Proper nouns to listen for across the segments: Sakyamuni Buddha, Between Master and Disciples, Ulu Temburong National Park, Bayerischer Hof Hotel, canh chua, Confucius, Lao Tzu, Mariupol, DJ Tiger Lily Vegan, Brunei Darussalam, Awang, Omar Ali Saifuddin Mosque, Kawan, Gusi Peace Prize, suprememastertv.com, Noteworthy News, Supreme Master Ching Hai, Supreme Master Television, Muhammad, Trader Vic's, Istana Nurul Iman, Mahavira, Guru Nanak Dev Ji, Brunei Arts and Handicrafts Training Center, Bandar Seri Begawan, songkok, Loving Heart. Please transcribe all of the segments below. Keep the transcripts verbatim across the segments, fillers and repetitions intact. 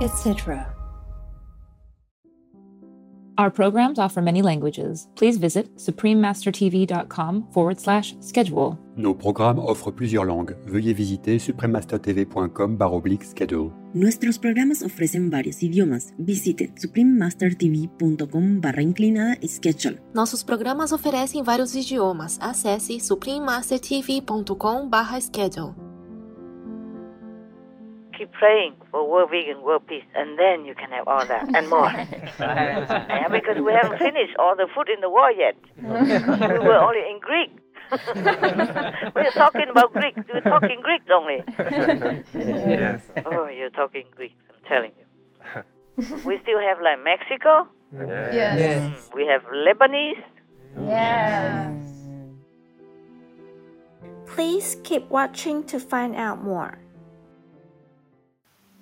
Etc. Our programs offer many languages. Please visit suprememastertv.com forward slash schedule. Nos programmes offrent plusieurs langues. Veuillez visiter suprememastertv.com baroblique schedule. Nuestros programas ofrecen varios idiomas. Visite suprememastertv.com barra inclinada schedule. Nossos programas oferecem vários idiomas. Acesse suprememastertv.com barra schedule. Keep praying for world vegan, world peace, and then you can have all that and more. Yeah, because we haven't finished all the food in the world yet. We were only in Greek. We're talking about Greek. We're talking Greek only. Yes. Oh, you're talking Greek, I'm telling you. We still have like Mexico. Yes. Yes. Yes. We have Lebanese. Yes. Please keep watching to find out more.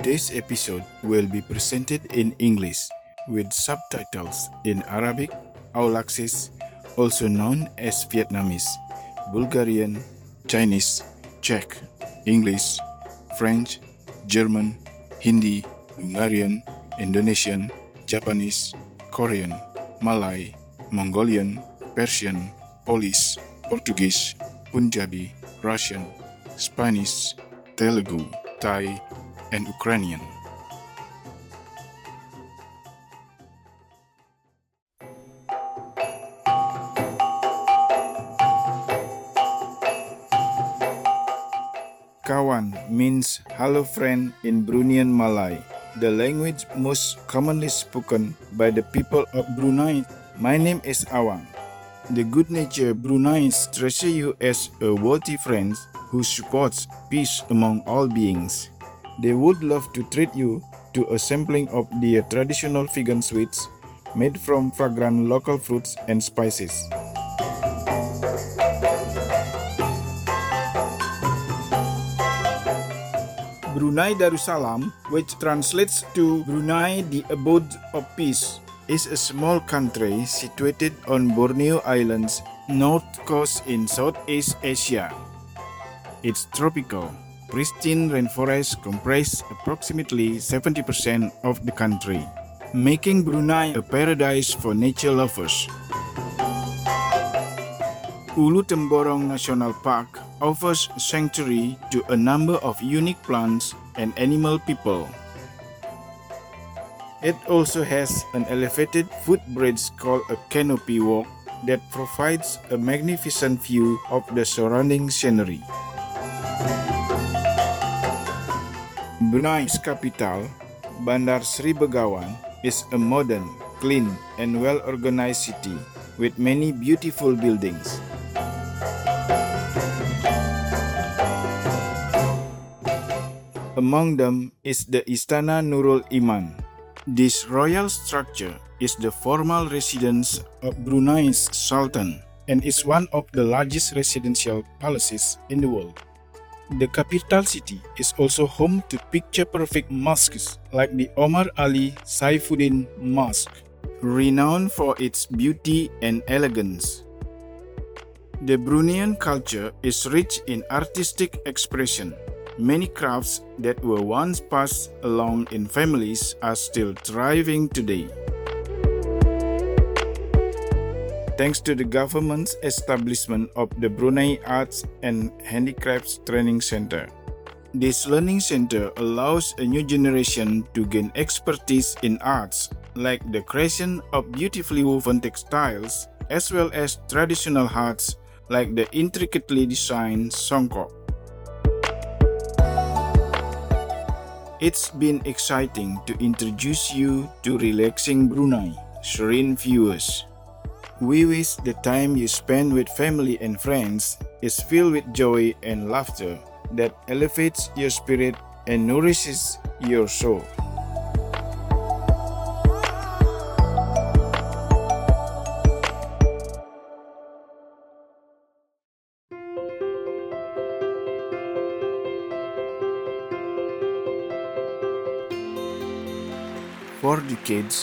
Today's episode will be presented in English with subtitles in Arabic, Aulaxis, also known as Vietnamese, Bulgarian, Chinese, Czech, English, French, German, Hindi, Hungarian, Indonesian, Japanese, Korean, Malay, Mongolian, Persian, Polish, Portuguese, Punjabi, Russian, Spanish, Telugu, Thai, and Ukrainian. Kawan means hello friend in Bruneian Malay, the language most commonly spoken by the people of Brunei. My name is Awang. The good-natured Bruneians treasure you as a worthy friend who supports peace among all beings. They would love to treat you to a sampling of their traditional vegan sweets made from fragrant local fruits and spices. Brunei Darussalam, which translates to Brunei, the abode of peace, is a small country situated on Borneo Islands, north coast in Southeast Asia. It's tropical. Pristine rainforests comprise approximately seventy percent of the country, making Brunei a paradise for nature lovers. Ulu Temburong National Park offers sanctuary to a number of unique plants and animal people. It also has an elevated footbridge called a canopy walk that provides a magnificent view of the surrounding scenery. Brunei's capital, Bandar Seri Begawan, is a modern, clean, and well-organized city with many beautiful buildings. Among them is the Istana Nurul Iman. This royal structure is the formal residence of Brunei's Sultan and is one of the largest residential palaces in the world. The capital city is also home to picture-perfect mosques like the Omar Ali Saifuddin Mosque, renowned for its beauty and elegance. The Bruneian culture is rich in artistic expression. Many crafts that were once passed along in families are still thriving today. Thanks to the government's establishment of the Brunei Arts and Handicrafts Training Center, This learning center allows a new generation to gain expertise in arts, like the creation of beautifully woven textiles, as well as traditional hats, like the intricately designed songkok. It's been exciting to introduce you to relaxing Brunei, serene viewers. We wish the time you spend with family and friends is filled with joy and laughter that elevates your spirit and nourishes your soul. For decades,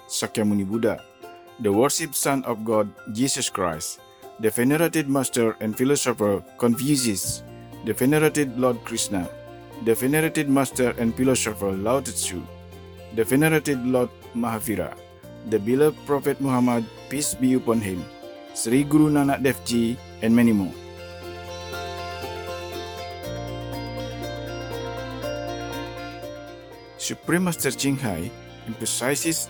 Sakyamuni Buddha, the Worship Son of God, Jesus Christ, the venerated Master and Philosopher, Confucius, the venerated Lord Krishna, the venerated Master and Philosopher, Lao Tzu, the venerated Lord Mahavira, the beloved Prophet Muhammad, peace be upon him, Sri Guru Nanak Dev Ji, and many more. Supreme Master Ching Hai emphasizes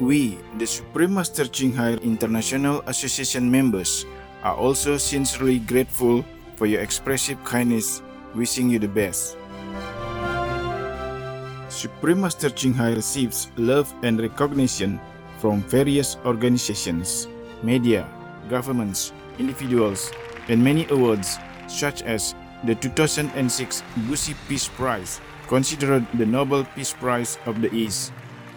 We, the Supreme Master Ching Hai International Association members, are also sincerely grateful for your expressive kindness, wishing you the best. Supreme Master Ching Hai receives love and recognition from various organizations, media, governments, individuals, and many awards such as the two thousand six Gusi Peace Prize, considered the Nobel Peace Prize of the East,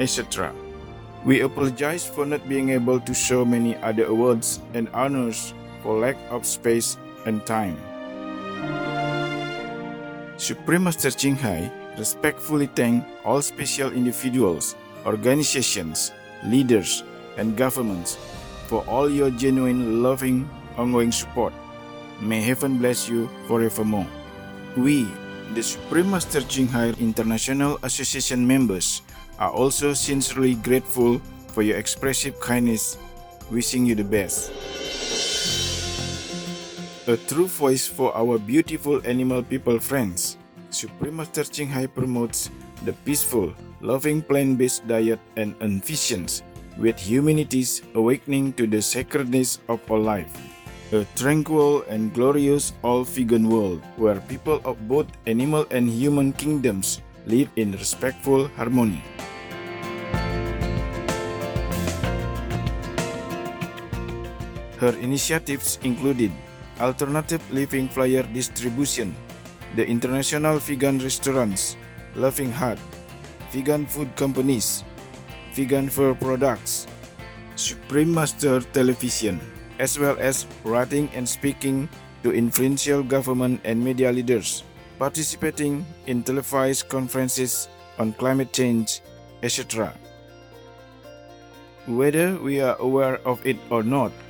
et cetera. We apologize for not being able to show many other awards and honors for lack of space and time. Supreme Master Ching Hai respectfully thank all special individuals, organizations, leaders, and governments for all your genuine, loving, ongoing support. May heaven bless you forevermore. We, the Supreme Master Ching Hai International Association members, are also sincerely grateful for your expressive kindness, wishing you the best. A true voice for our beautiful animal people friends, Supreme Master Ching Hai promotes the peaceful, loving plant-based diet and envisions with humanity's awakening to the sacredness of all life. A tranquil and glorious all-vegan world where people of both animal and human kingdoms live in respectful harmony. Her initiatives included alternative living flyer distribution, the international vegan restaurants, Loving Heart, vegan food companies, vegan fur products, Supreme Master Television, as well as writing and speaking to influential government and media leaders, participating in televised conferences on climate change, et cetera. Whether we are aware of it or not,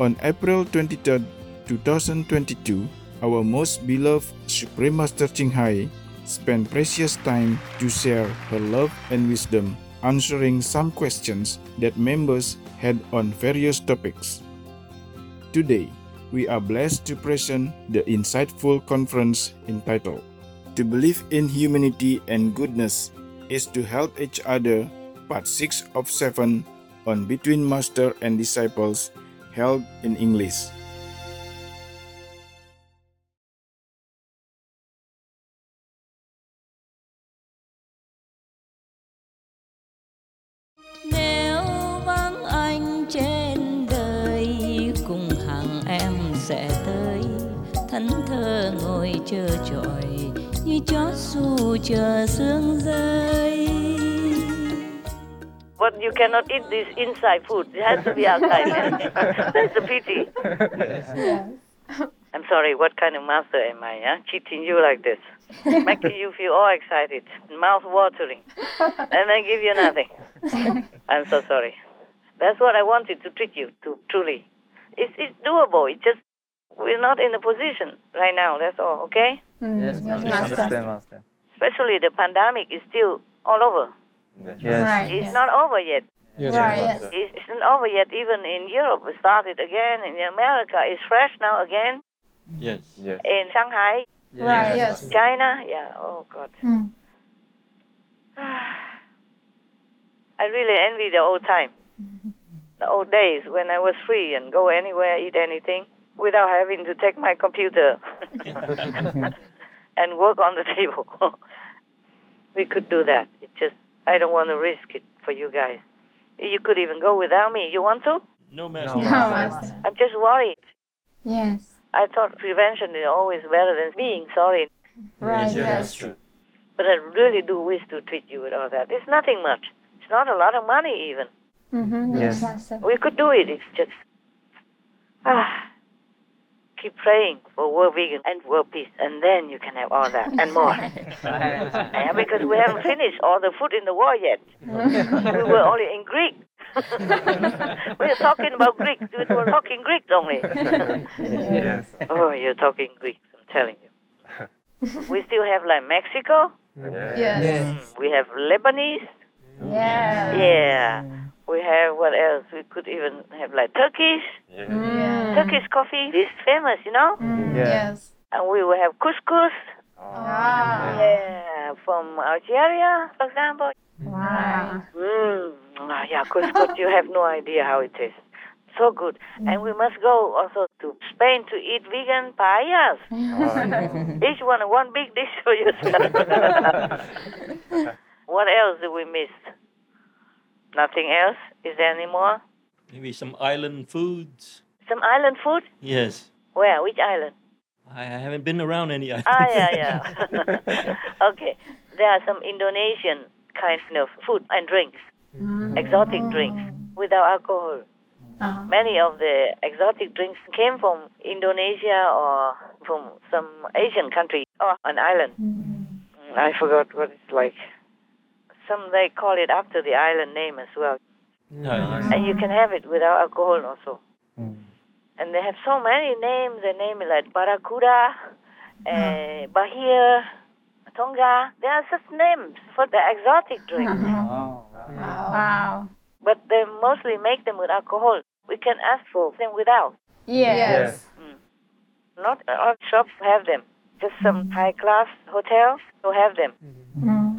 On April twenty-third, twenty twenty-two, our most beloved Supreme Master Ching Hai spent precious time to share her love and wisdom, answering some questions that members had on various topics. Today, we are blessed to present the insightful conference entitled "To Believe in Humanity and Goodness is to Help Each Other," Part six of seven on Between Master and Disciples, held in English. Chờ trọi như chó xù chờ sương rơi. But you cannot eat this inside food. It has to be outside. That's a pity. Yes. I'm sorry, what kind of master am I? Huh? Cheating you like this. Making you feel all excited, mouth watering. And I give you nothing. I'm so sorry. That's what I wanted to treat you to, truly. It's, it's doable. It's just we're not in a position right now, that's all, okay? Mm. Yes, Master. Understand, Master. Especially the pandemic is still all over. Yes. Yes. Right, it's yes. not over yet. Yes, right, yes. It's not over yet, even in Europe. It started again. In America, it's fresh now again. Yes, yes. In Shanghai. Yes. Right, yes. China, yeah, oh God. Mm. I really envy the old time. The old days when I was free and go anywhere, eat anything, without having to take my computer and work on the table. We could do that. It just, I don't want to risk it for you guys. You could even go without me. You want to? No, Master. No, Master. I'm just worried. Yes. I thought prevention is always better than being sorry. Right, yes. That's true. But I really do wish to treat you with all that. It's nothing much. It's not a lot of money even. Mm-hmm. Yes. Yes. We could do it. It's just... Ah. Keep praying for world vegan and world peace, and then you can have all that and more. Yeah, because we haven't finished all the food in the world yet. We were only in Greek. We are talking about Greek. We were talking Greek only. Yes. Oh, you're talking Greek, I'm telling you. We still have like Mexico. Yes. Yes. We have Lebanese. Yeah. Yeah. We have, what else? We could even have like Turkish. Yeah. Mm. Turkish coffee is famous, you know? Mm. Yeah. Yes. And we will have couscous. Oh. Wow. Yeah, from Algeria, for example. Wow. Mm. Ah, yeah, couscous, you have no idea how it tastes. So good. And we must go also to Spain to eat vegan paellas. Each one, one big dish for yourself. What else did we miss? Nothing else? Is there any more? Maybe some island foods. Some island food? Yes. Where? Which island? I haven't been around any islands. Ah, yeah, yeah. Okay. There are some Indonesian kind of food and drinks, mm. exotic drinks without alcohol. Uh-huh. Many of the exotic drinks came from Indonesia or from some Asian country or an island. Mm-hmm. I forgot what it's like. Some they call it after the island name as well. Nice. And you can have it without alcohol also. Mm. And they have so many names. They name it like Barracuda, uh, Bahia, Tonga. They are just names for the exotic drinks. Mm-hmm. Wow. Wow. Wow. But they mostly make them with alcohol. We can ask for them without. Yes. yes. Mm. Not all shops have them. Just some high-class hotels will have them. Mm-hmm. Mm.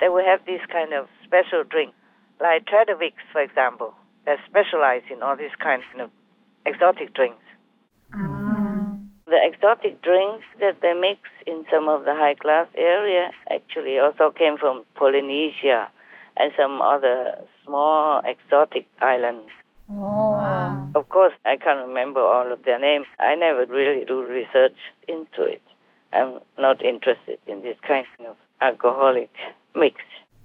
They will have this kind of special drink, like Trader Vic's, for example. They specialize in all these kinds of exotic drinks. Mm. The exotic drinks that they mix in some of the high-class area actually also came from Polynesia and some other small exotic islands. Oh, wow. Of course, I can't remember all of their names. I never really do research into it. I'm not interested in this kind of alcoholic mix.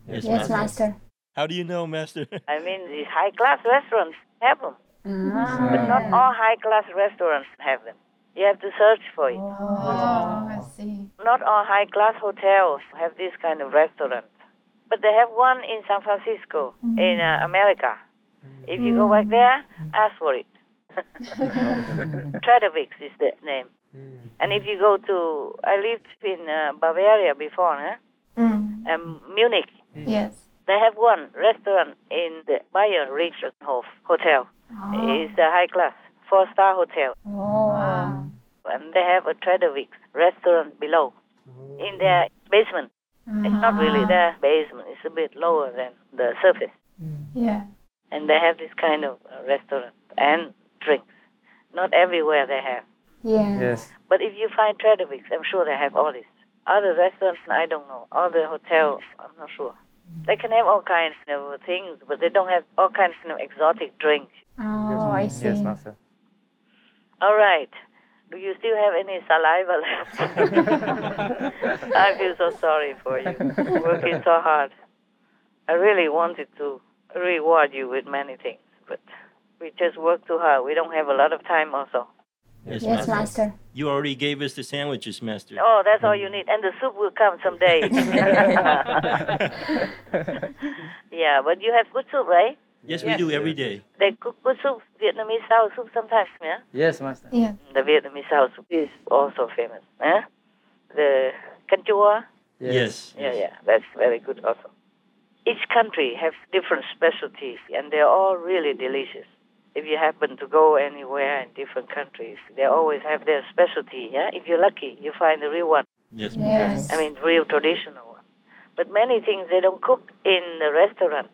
Yes, yes master. master. How do you know, Master? I mean, these high-class restaurants have them. Mm-hmm. But not all high-class restaurants have them. You have to search for it. Oh, I see. Not all high-class hotels have this kind of restaurant. But they have one in San Francisco, mm-hmm. in uh, America. If you mm-hmm. go back there, ask for it. Trader Vic's is the name. Mm-hmm. And if you go to, I lived in uh, Bavaria before, eh? mm-hmm. um, Munich. Mm-hmm. Yes. They have one restaurant in the Bayerischer Hof Hotel. Oh. It's a high class, four-star hotel. Oh, wow. And they have a Trader Vic's restaurant below, oh. in their basement. It's not really their basement. It's a bit lower than the surface. Mm. Yeah. And they have this kind of restaurant and drinks. Not everywhere they have. Yeah. Yes. But if you find Trader Vic's, I'm sure they have all this. Other restaurants, I don't know. Other hotels, I'm not sure. They can have all kinds of things, but they don't have all kinds of exotic drinks. Oh, I see. Yes, Master. All right. Do you still have any saliva left? I feel so sorry for you, working so hard. I really wanted to reward you with many things, but we just work too hard. We don't have a lot of time also. Yes, yes master. master. You already gave us the sandwiches, Master. Oh, that's all you need. And the soup will come someday. Yeah, but you have good soup, right? Yes, yes, we do every day. They cook good soup, Vietnamese sour soup sometimes, yeah? Yes, Master. Yeah. The Vietnamese sour soup is also famous, eh? The canh chua? Yes. yes. Yeah, yeah, that's very good also. Each country has different specialties, and they're all really delicious. If you happen to go anywhere in different countries, they always have their specialty, yeah? If you're lucky, you find the real one. Yes, yes. I mean, real traditional one. But many things they don't cook in the restaurant.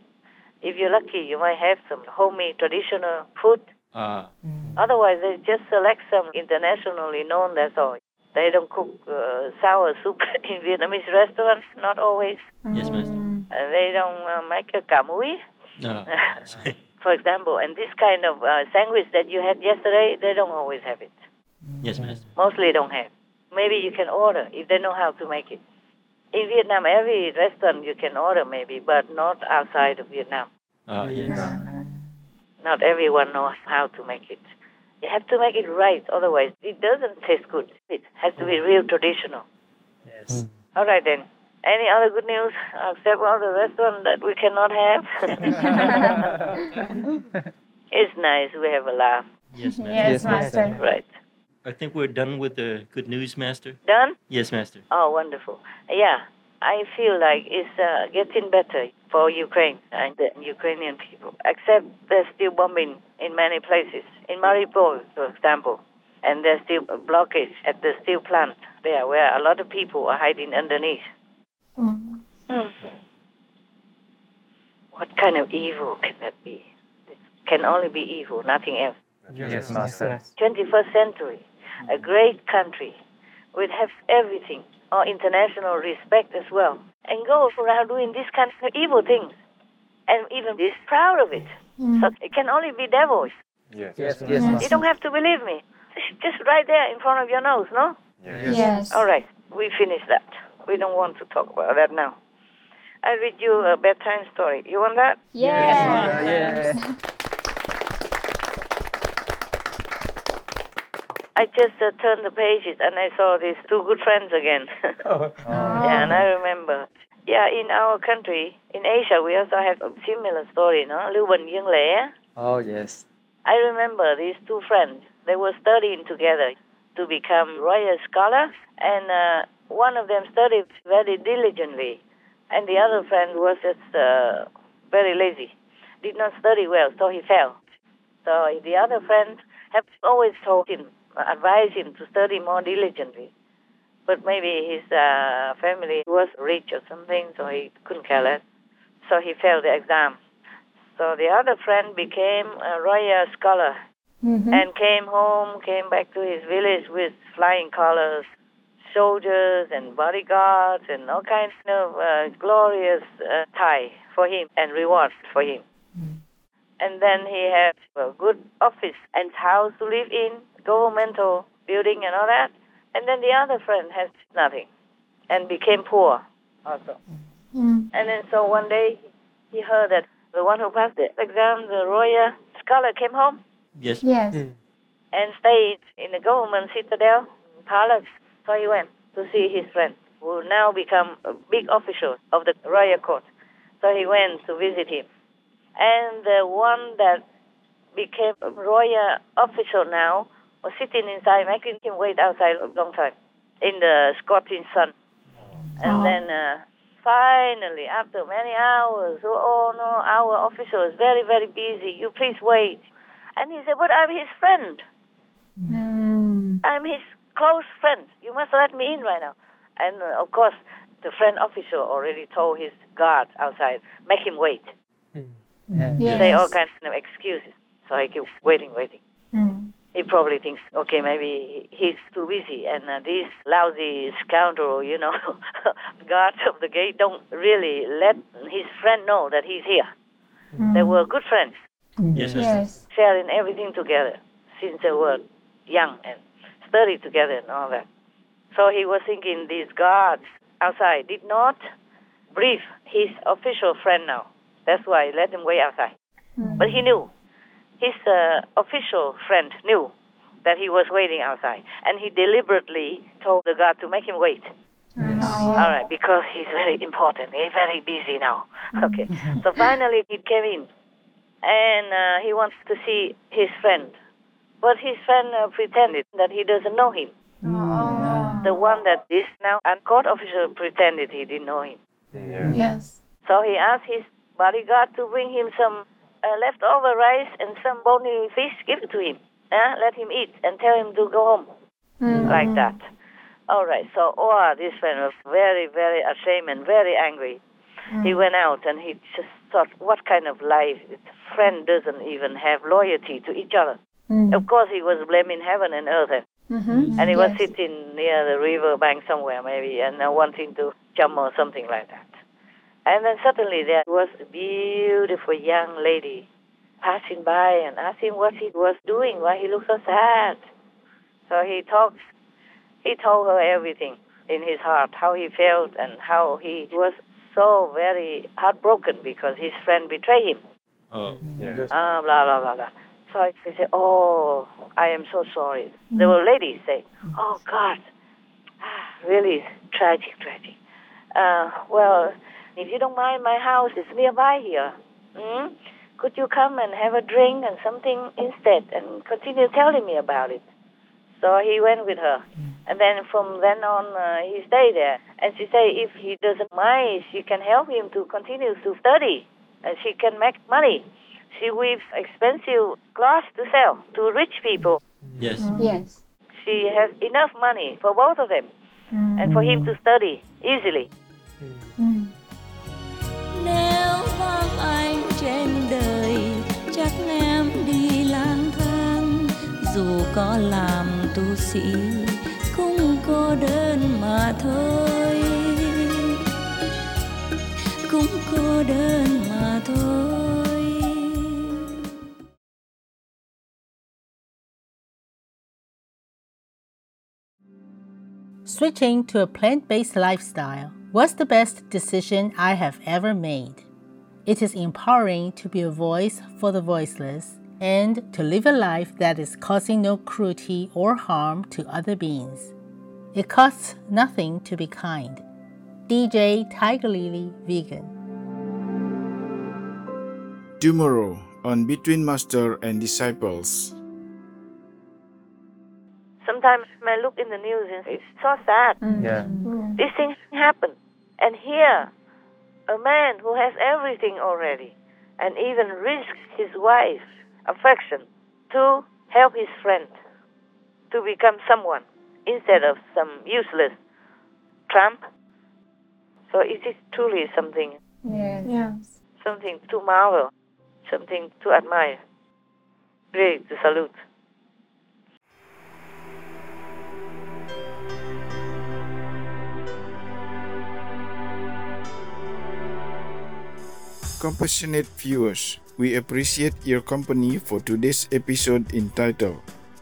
If you're lucky, you might have some homey traditional food. Uh, mm. Otherwise, they just select some internationally known, that's all. They don't cook uh, sour soup in Vietnamese restaurants, not always. Mm. Yes, Master. Uh, they don't uh, make a cà muối, no. for example. And this kind of uh, sandwich that you had yesterday, they don't always have it. Yes, Master. Mostly don't have. Maybe you can order if they know how to make it. In Vietnam, every restaurant you can order maybe, but not outside of Vietnam. Oh, yes. Not everyone knows how to make it. You have to make it right, otherwise it doesn't taste good. It has to be real traditional. Yes. Mm. All right then. Any other good news except all the restaurants that we cannot have? It's nice. We have a laugh. Yes, Master. Yes, Master. Right. I think we're done with the good news, Master. Done? Yes, Master. Oh, wonderful. Yeah, I feel like it's uh, getting better for Ukraine and the Ukrainian people, except they're still bombing in many places. In Mariupol, for example, and there's still a blockage at the steel plant there where a lot of people are hiding underneath. Mm. Mm. What kind of evil can that be? It can only be evil, nothing else. Yes, yes Master. twenty-first century, a great country, would have everything, or international respect as well, and go around doing this kind of evil things, and even be proud of it. Mm. So it can only be devils. Yes, yes, yes, yes Master. You don't have to believe me. It's just right there in front of your nose, no? Yes. yes. All right, we finish that. We don't want to talk about that now. I read you a bedtime story. You want that? Yes. yes. yes. I just uh, turned the pages and I saw these two good friends again. oh. Oh. Yeah, and I remember. Yeah, in our country, in Asia, we also have a similar story, no? Liu Wen Ying Le. Oh, yes. I remember these two friends. They were studying together to become royal scholars, and uh, one of them studied very diligently, and the other friend was just uh, very lazy, did not study well, so he fell. So the other friend have always told him, advised him to study more diligently, but maybe his uh, family was rich or something, so he couldn't care less, so he failed the exam. So the other friend became a royal scholar. Mm-hmm. And came home, came back to his village with flying colors, soldiers and bodyguards and all kinds of uh, glorious uh, tie for him and rewards for him. Mm-hmm. And then he had a good office and house to live in, governmental building and all that. And then the other friend has nothing and became poor also. Mm-hmm. And then so one day he heard that the one who passed the exam, the royal scholar, came home. Yes. Yes. Mm. And stayed in the government citadel, palace. So he went to see his friend, who now become a big official of the royal court. So he went to visit him. And the one that became a royal official now was sitting inside, making him wait outside a long time in the scorching sun. And oh. then uh, finally, after many hours, oh no, our official is very, very busy. You please wait. And he said, but I'm his friend. Mm. I'm his close friend. You must let me in right now. And, uh, of course, the friend official already told his guard outside, make him wait. Mm. Yeah. Yes. Say all kinds of excuses. So he keeps waiting, waiting. Mm. He probably thinks, okay, maybe he's too busy. And uh, this lousy scoundrel, you know, guards of the gate don't really let his friend know that he's here. Mm. They were good friends. Yes, yes. yes. Sharing everything together since they were young and studied together and all that. So he was thinking these guards outside did not brief his official friend now. That's why he let him wait outside. Mm. But he knew, his uh, official friend knew that he was waiting outside. And he deliberately told the guard to make him wait. Yes. Oh. All right, because he's very important. He's very busy now. Okay. So finally he came in. And uh, he wants to see his friend. But his friend uh, pretended that he doesn't know him. Oh. The one that is now a court official pretended he didn't know him. Yeah. Yes. So he asked his bodyguard to bring him some uh, leftover rice and some bony fish, give it to him. Uh, let him eat and tell him to go home. Mm-hmm. Like that. All right. So oh, this friend was very, very ashamed and very angry. Mm. He went out and he just thought, what kind of life? His friend doesn't even have loyalty to each other. Mm. Of course, he was blaming heaven and earth. Mm-hmm. And he was yes. sitting near the river bank somewhere, maybe, and uh, wanting to jump or something like that. And then suddenly there was a beautiful young lady passing by and asking what he was doing, why he looked so sad. So he talked. He told her everything in his heart, how he felt and how he was so very heartbroken because his friend betrayed him. Oh, yeah. Ah, blah, blah, blah, blah. So they say, oh, I am so sorry. There were ladies saying, oh, God, really tragic, tragic. Uh, well, if you don't mind, my house is nearby here. Hmm? Could you come and have a drink and something instead and continue telling me about it? So he went with her. And then from then on, uh, he stayed there. And she said if he doesn't mind, she can help him to continue to study. And she can make money. She weaves expensive cloths to sell to rich people. Yes. Mm. Yes. She has enough money for both of them. Mm. And for him to study easily. Mm. Mm. có làm tu sĩ cũng cô đơn mà thôi, cũng cô đơn mà thôi. Switching to a plant-based lifestyle was the best decision I have ever made. It is empowering to be a voice for the voiceless and to live a life that is causing no cruelty or harm to other beings. It costs nothing to be kind. D J Tiger Lily Vegan. Tomorrow on Between Master and Disciples. Sometimes when I look in the news, it's so sad. Yeah. These things happen. And here, a man who has everything already and even risks his wife affection to help his friend to become someone instead of some useless tramp. So it is truly something, yes. Yes. something to marvel, something to admire, really to salute. Compassionate viewers, we appreciate your company for today's episode entitled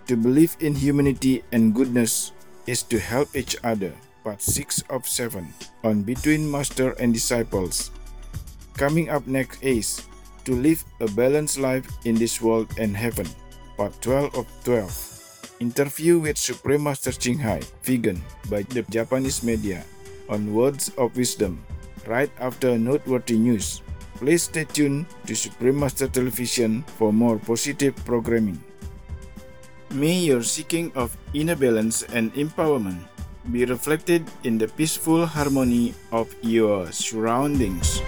To Believe in Humanity and Goodness is to Help Each Other, Part six of seven on Between Master and Disciples. Coming up next is To Live a Balanced Life in This World and Heaven, Part twelve of twelve. Interview with Supreme Master Ching Hai, Vegan, by the Japanese media on Words of Wisdom, right after Noteworthy News. Please stay tuned to Supreme Master Television for more positive programming. May your seeking of inner balance and empowerment be reflected in the peaceful harmony of your surroundings.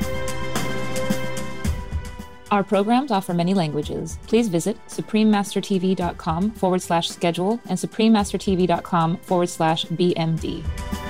Our programs offer many languages. Please visit suprememastertv.com forward slash schedule and suprememastertv.com forward slash BMD.